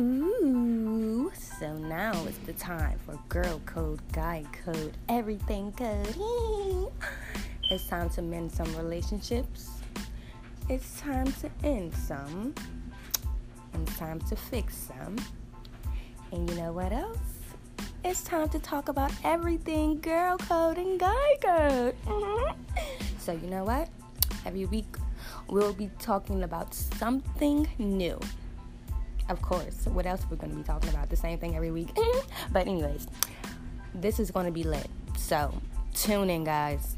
Ooh, so now is the time for girl code, guy code, everything code. It's time to mend some relationships. It's time to end some. And it's time to fix some. And you know what else? It's time to talk about everything girl code and guy code. So you know what? Every week we'll be talking about something new. Of course, what else are we going to be talking about? The same thing every week. But anyways, this is going to be lit. So tune in, guys.